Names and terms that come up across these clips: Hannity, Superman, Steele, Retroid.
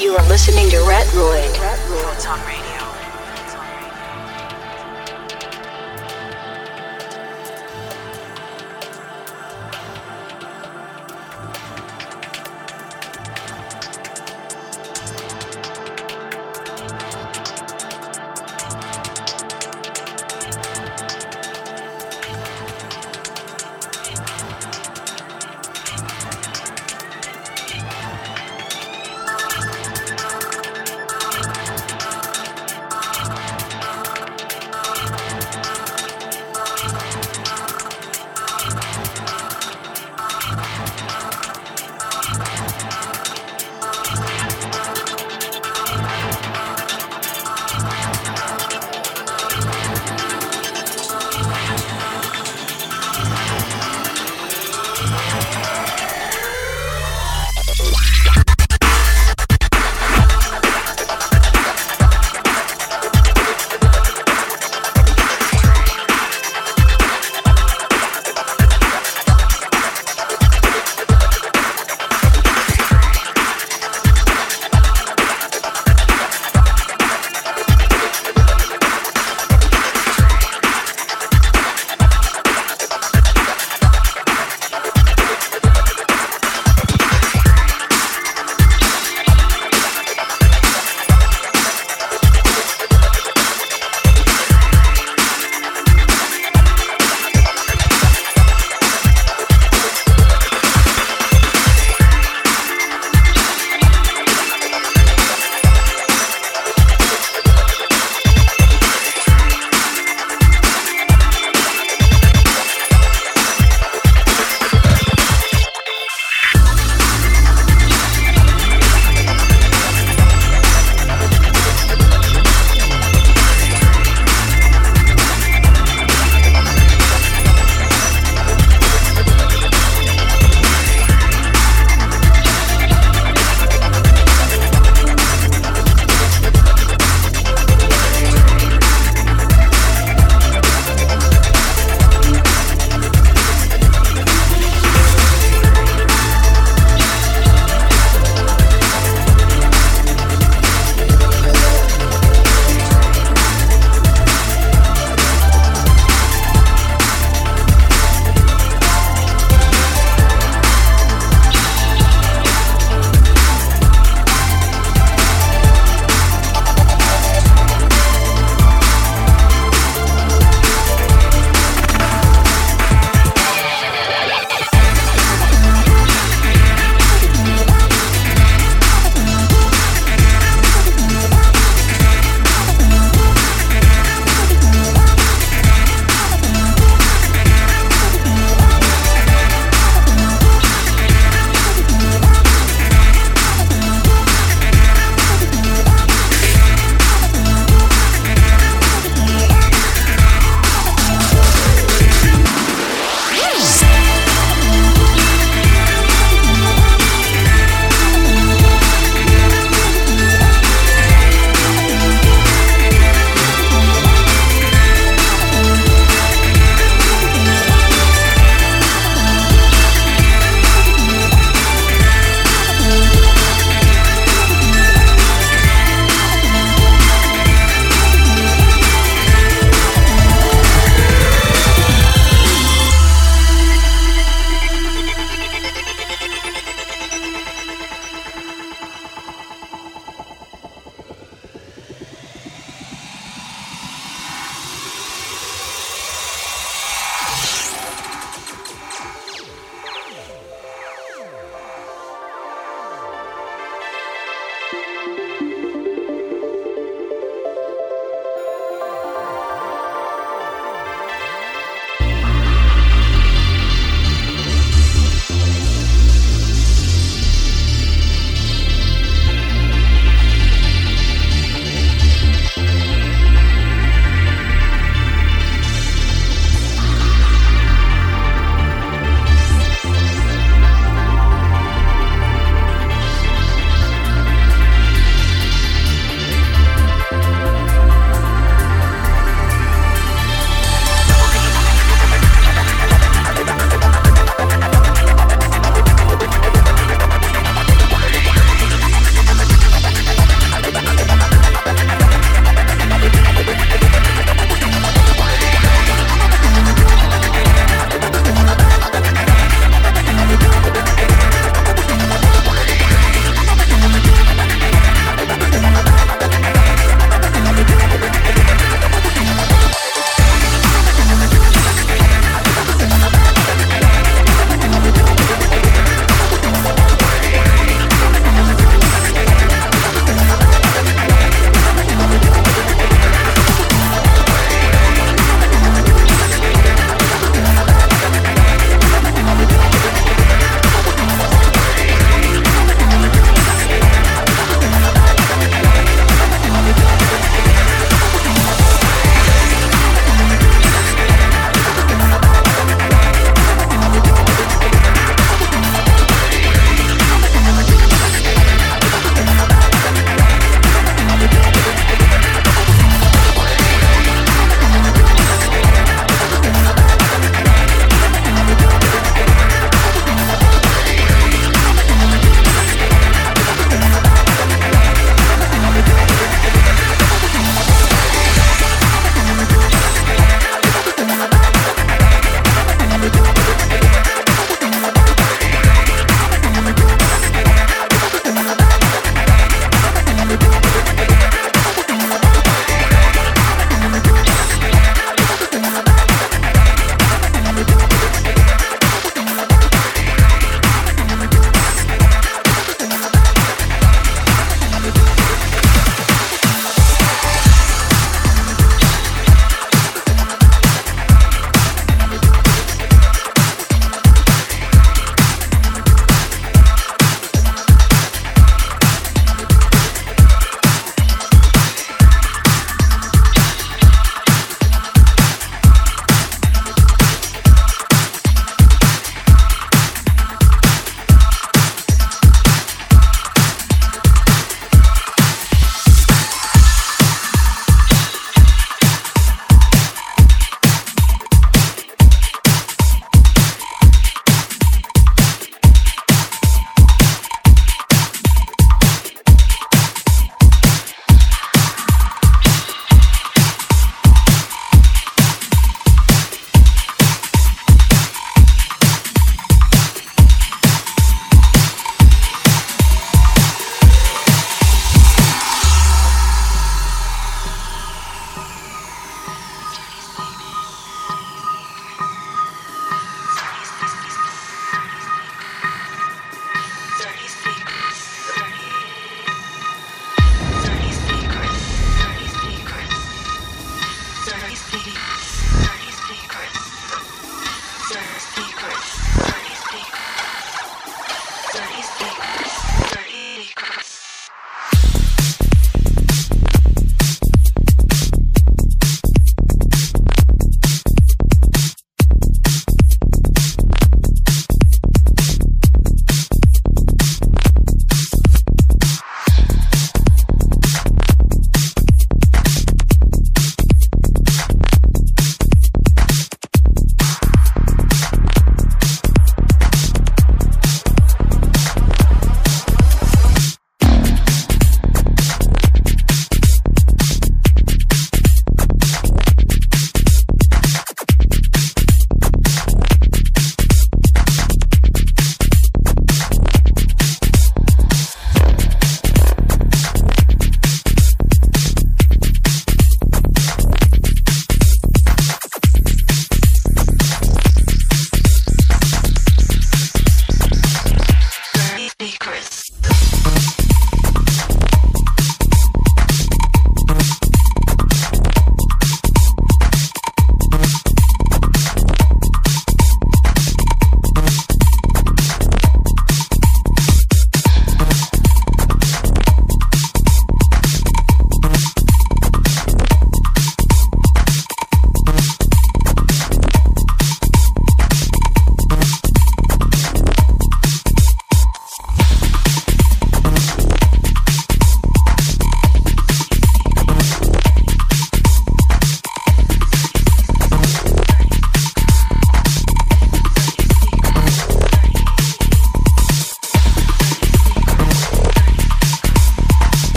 You are listening to Retroid. It's on radio.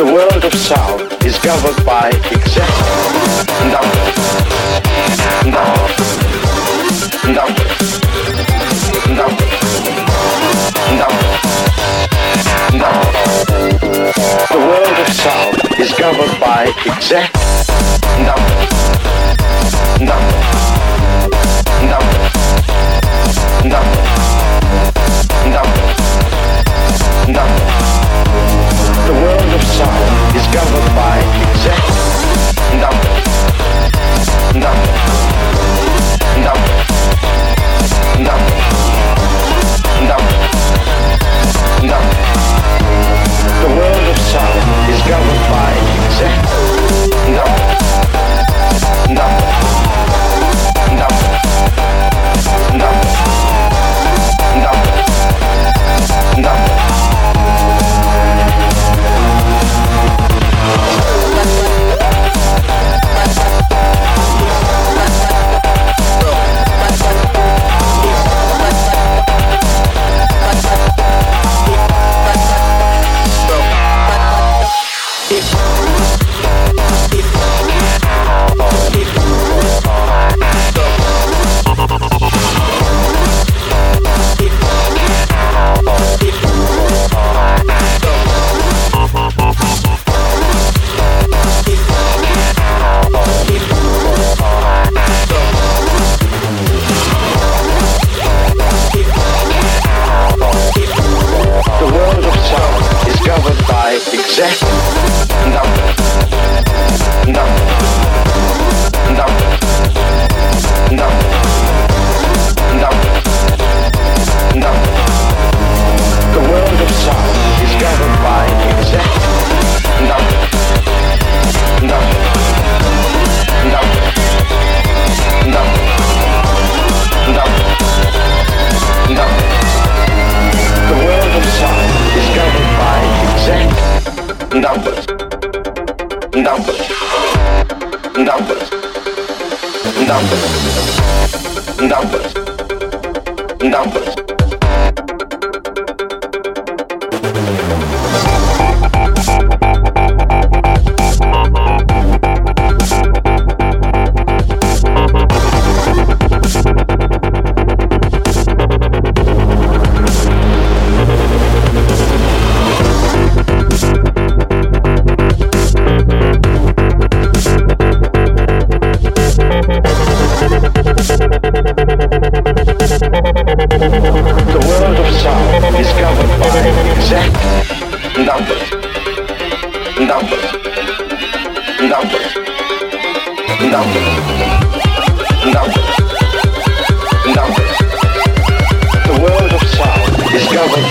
The world of sound is governed by exact number. The world of sound is governed by exact number. The world of sound is governed by exact The world of sound is governed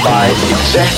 by exact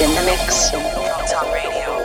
Retroid in the mix. Proton Radio.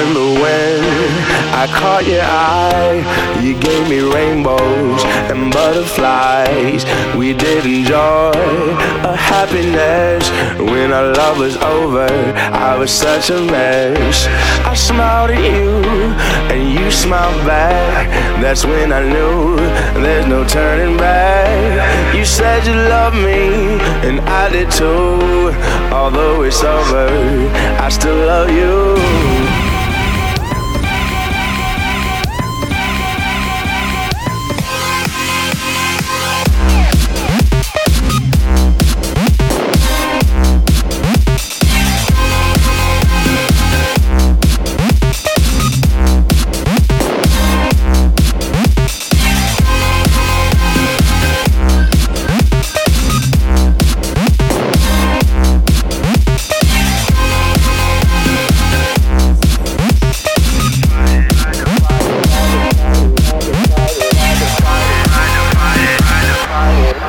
remember when I caught your eye. You gave me rainbows and butterflies. We did enjoy a happiness. When our love was over, I was such a mess. I smiled at you and you smiled back. That's when I knew there's no turning back. You said you loved me and I did too. Although it's over, I still love you.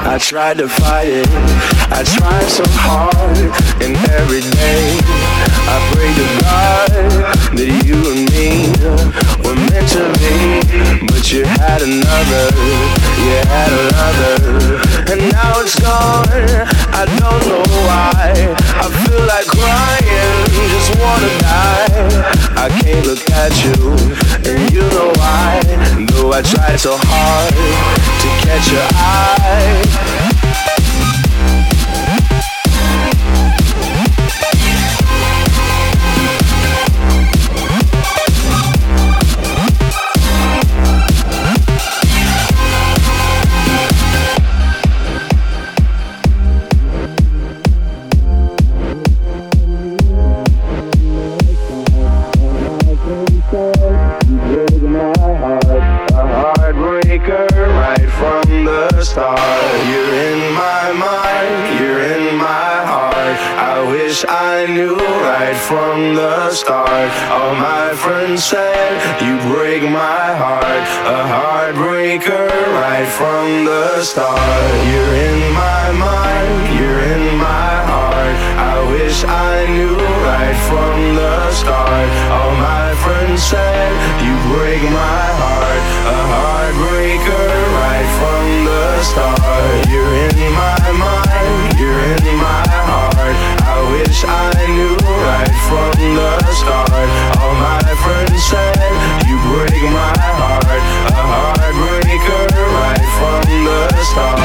I tried to fight it, I tried so hard, and every day I pray to God that you and me were meant to be. But you had another, and now it's gone. I don't know why, I feel like crying, just wanna die. I can't look at you, and you know why, though I tried so hard to catch your eye. You're in my mind, you're in my heart. I wish I knew right from the start. All my friends said you break my heart. A heartbreaker right from the start. You're in my mind, you're in my heart. I wish I knew right from the start. All my friends said you break my heart. A heartbreaker right from the start. You're in my mind, you're in my heart. I wish I knew right from the start. All my friends said you break my heart. A heartbreaker right from the start.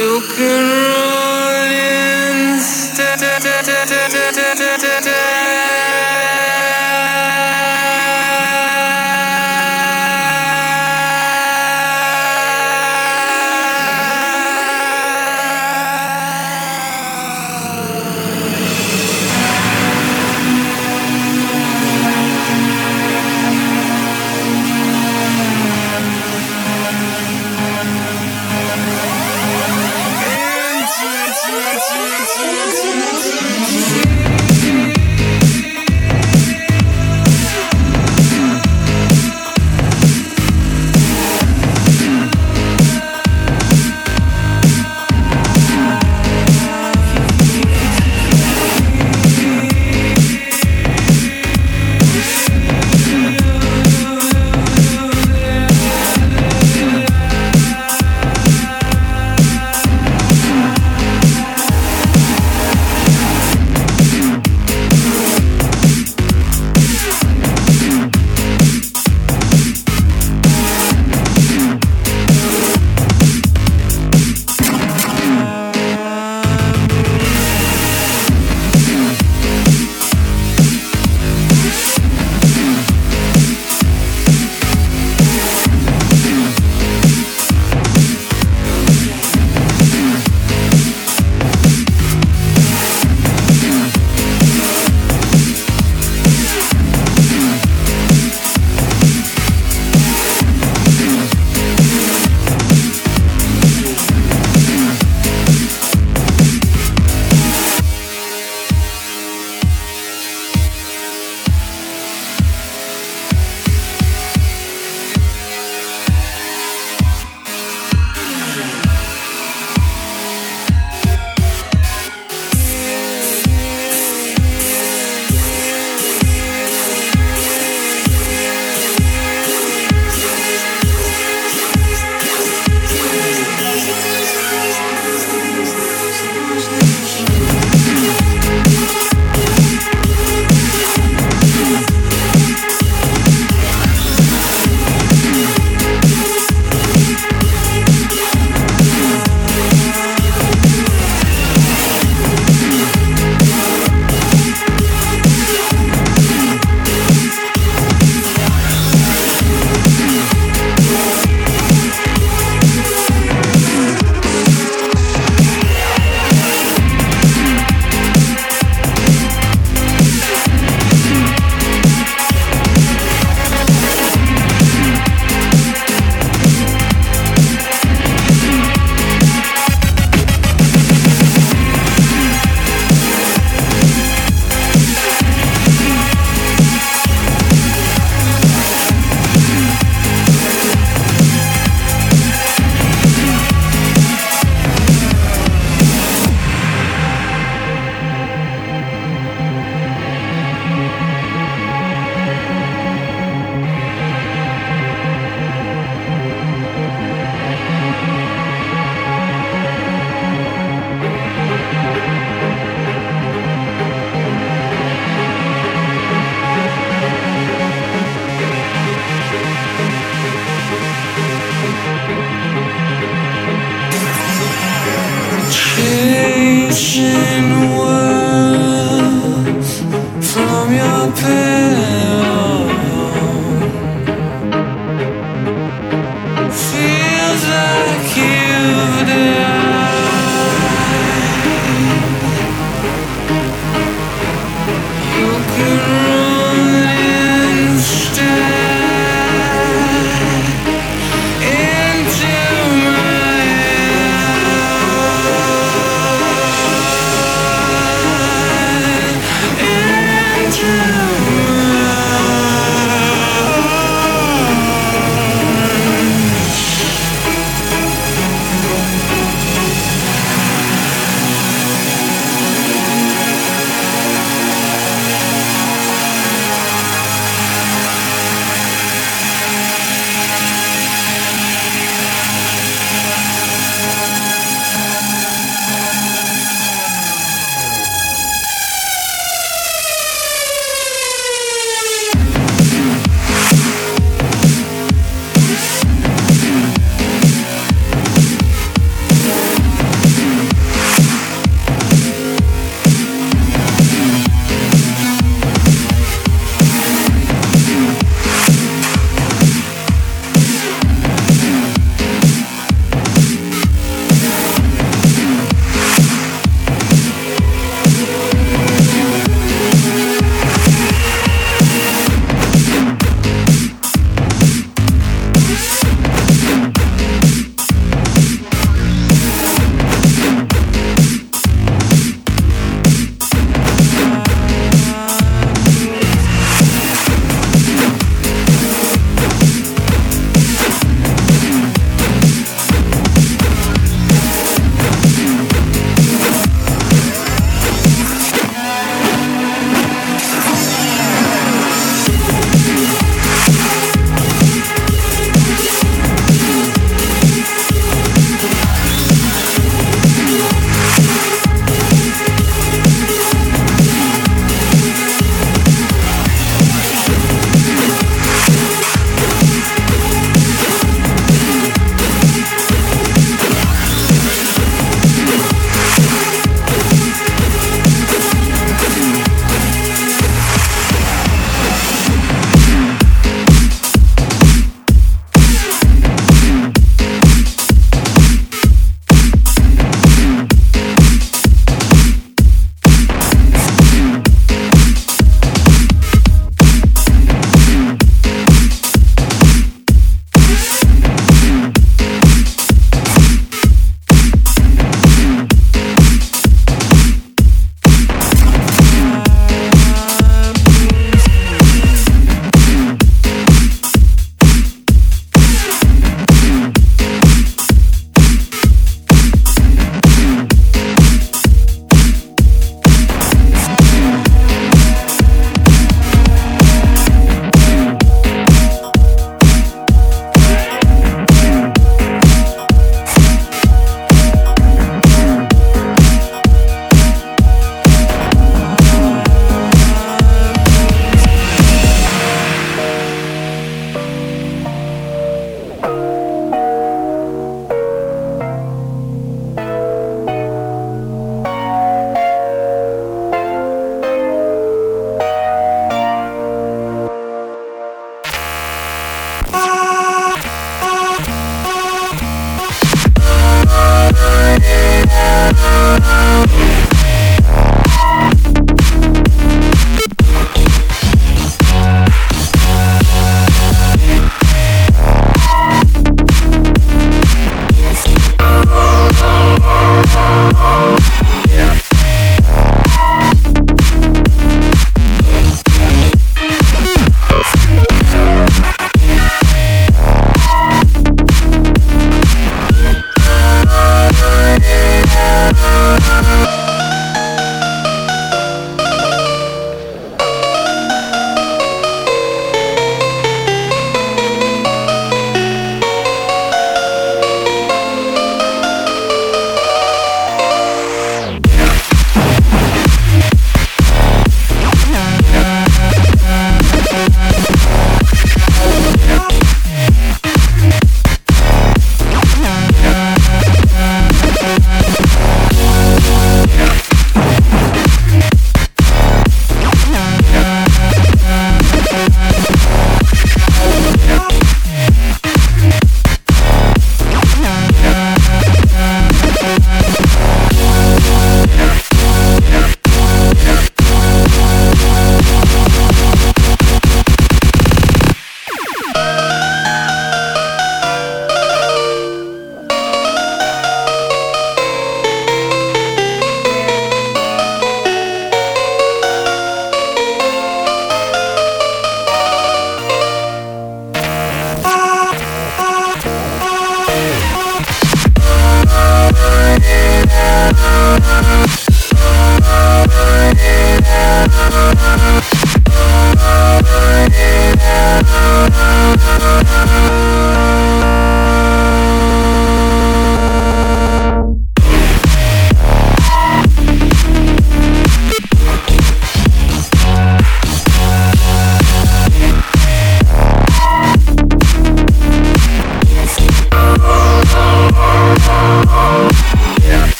You can run instead.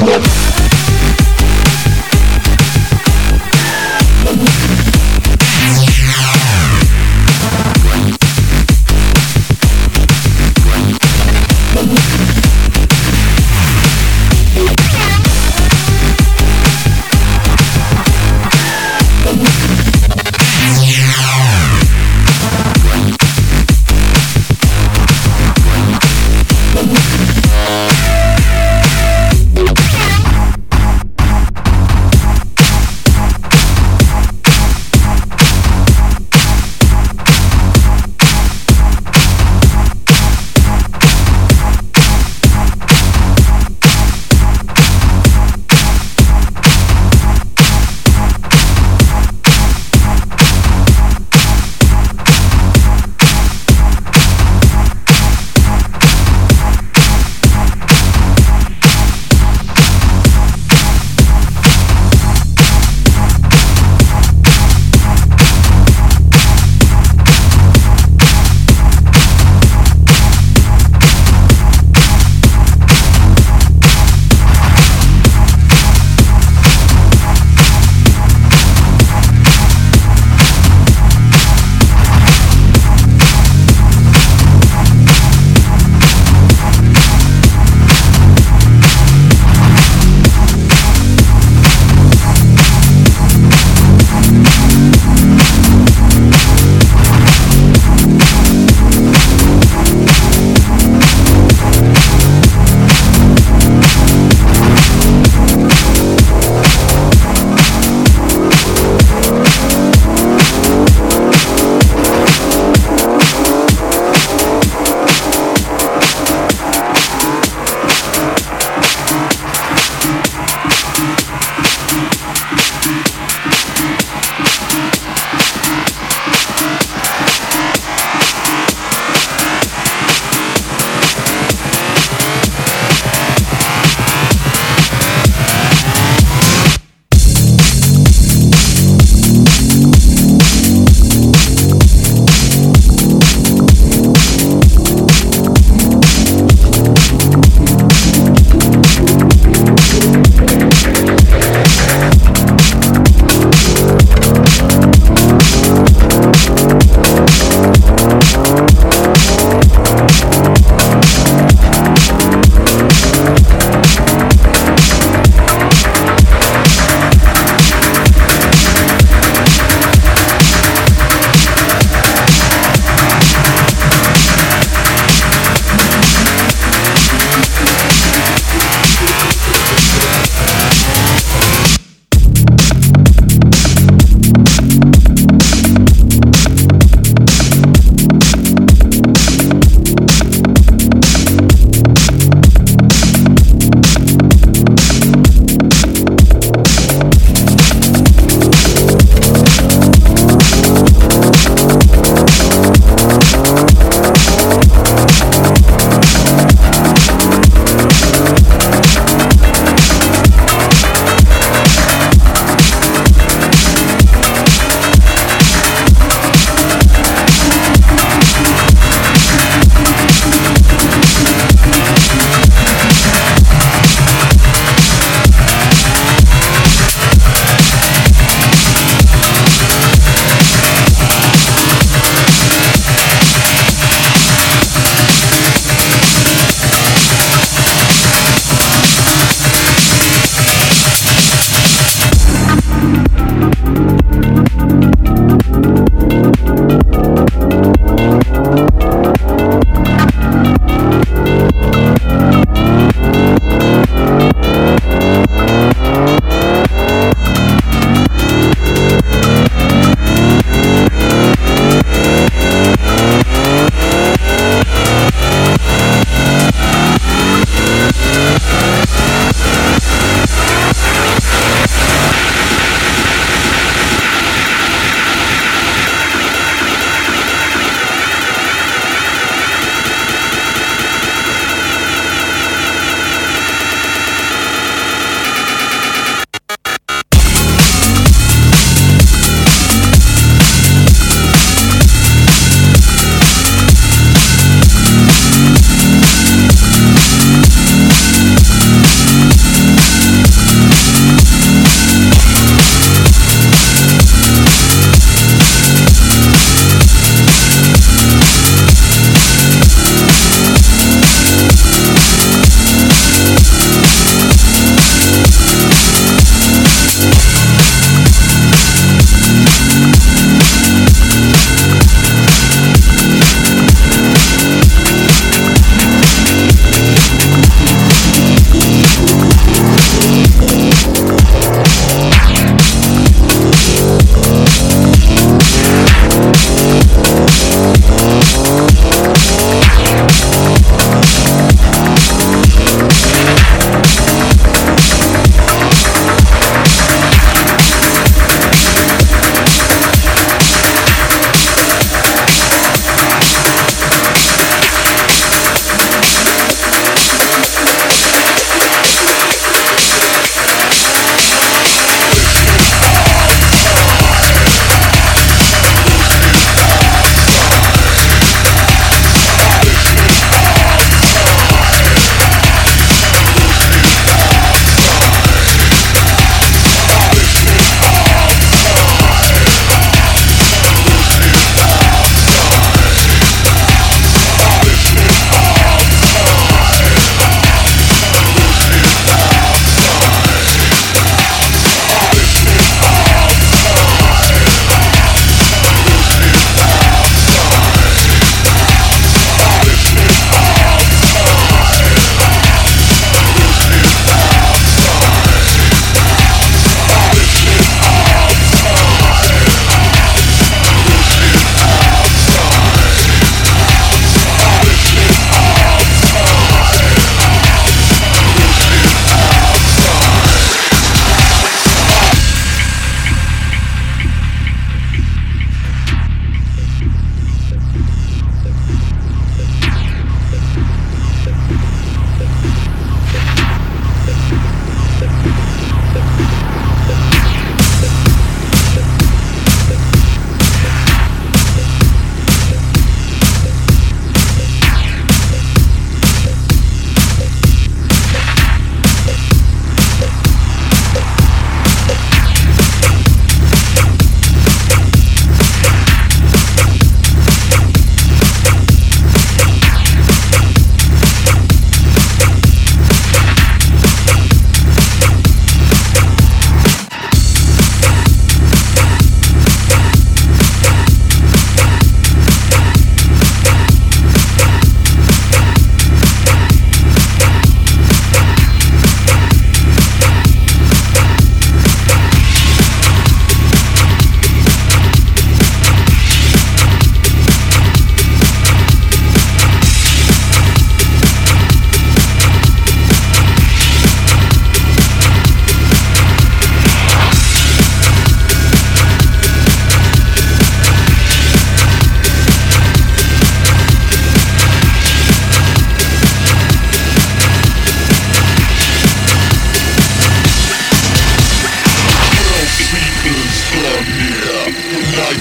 What?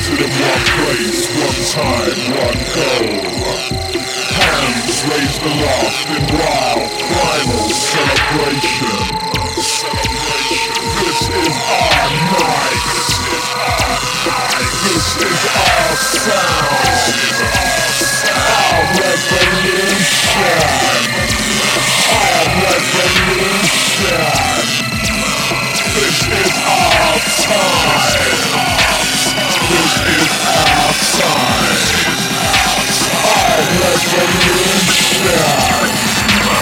in one place, one time, one goal. Hands raised aloft in wild, primal celebration. This is our night. This is our sound. Our revolution. Our revolution. This is our time. Outside, I revolution.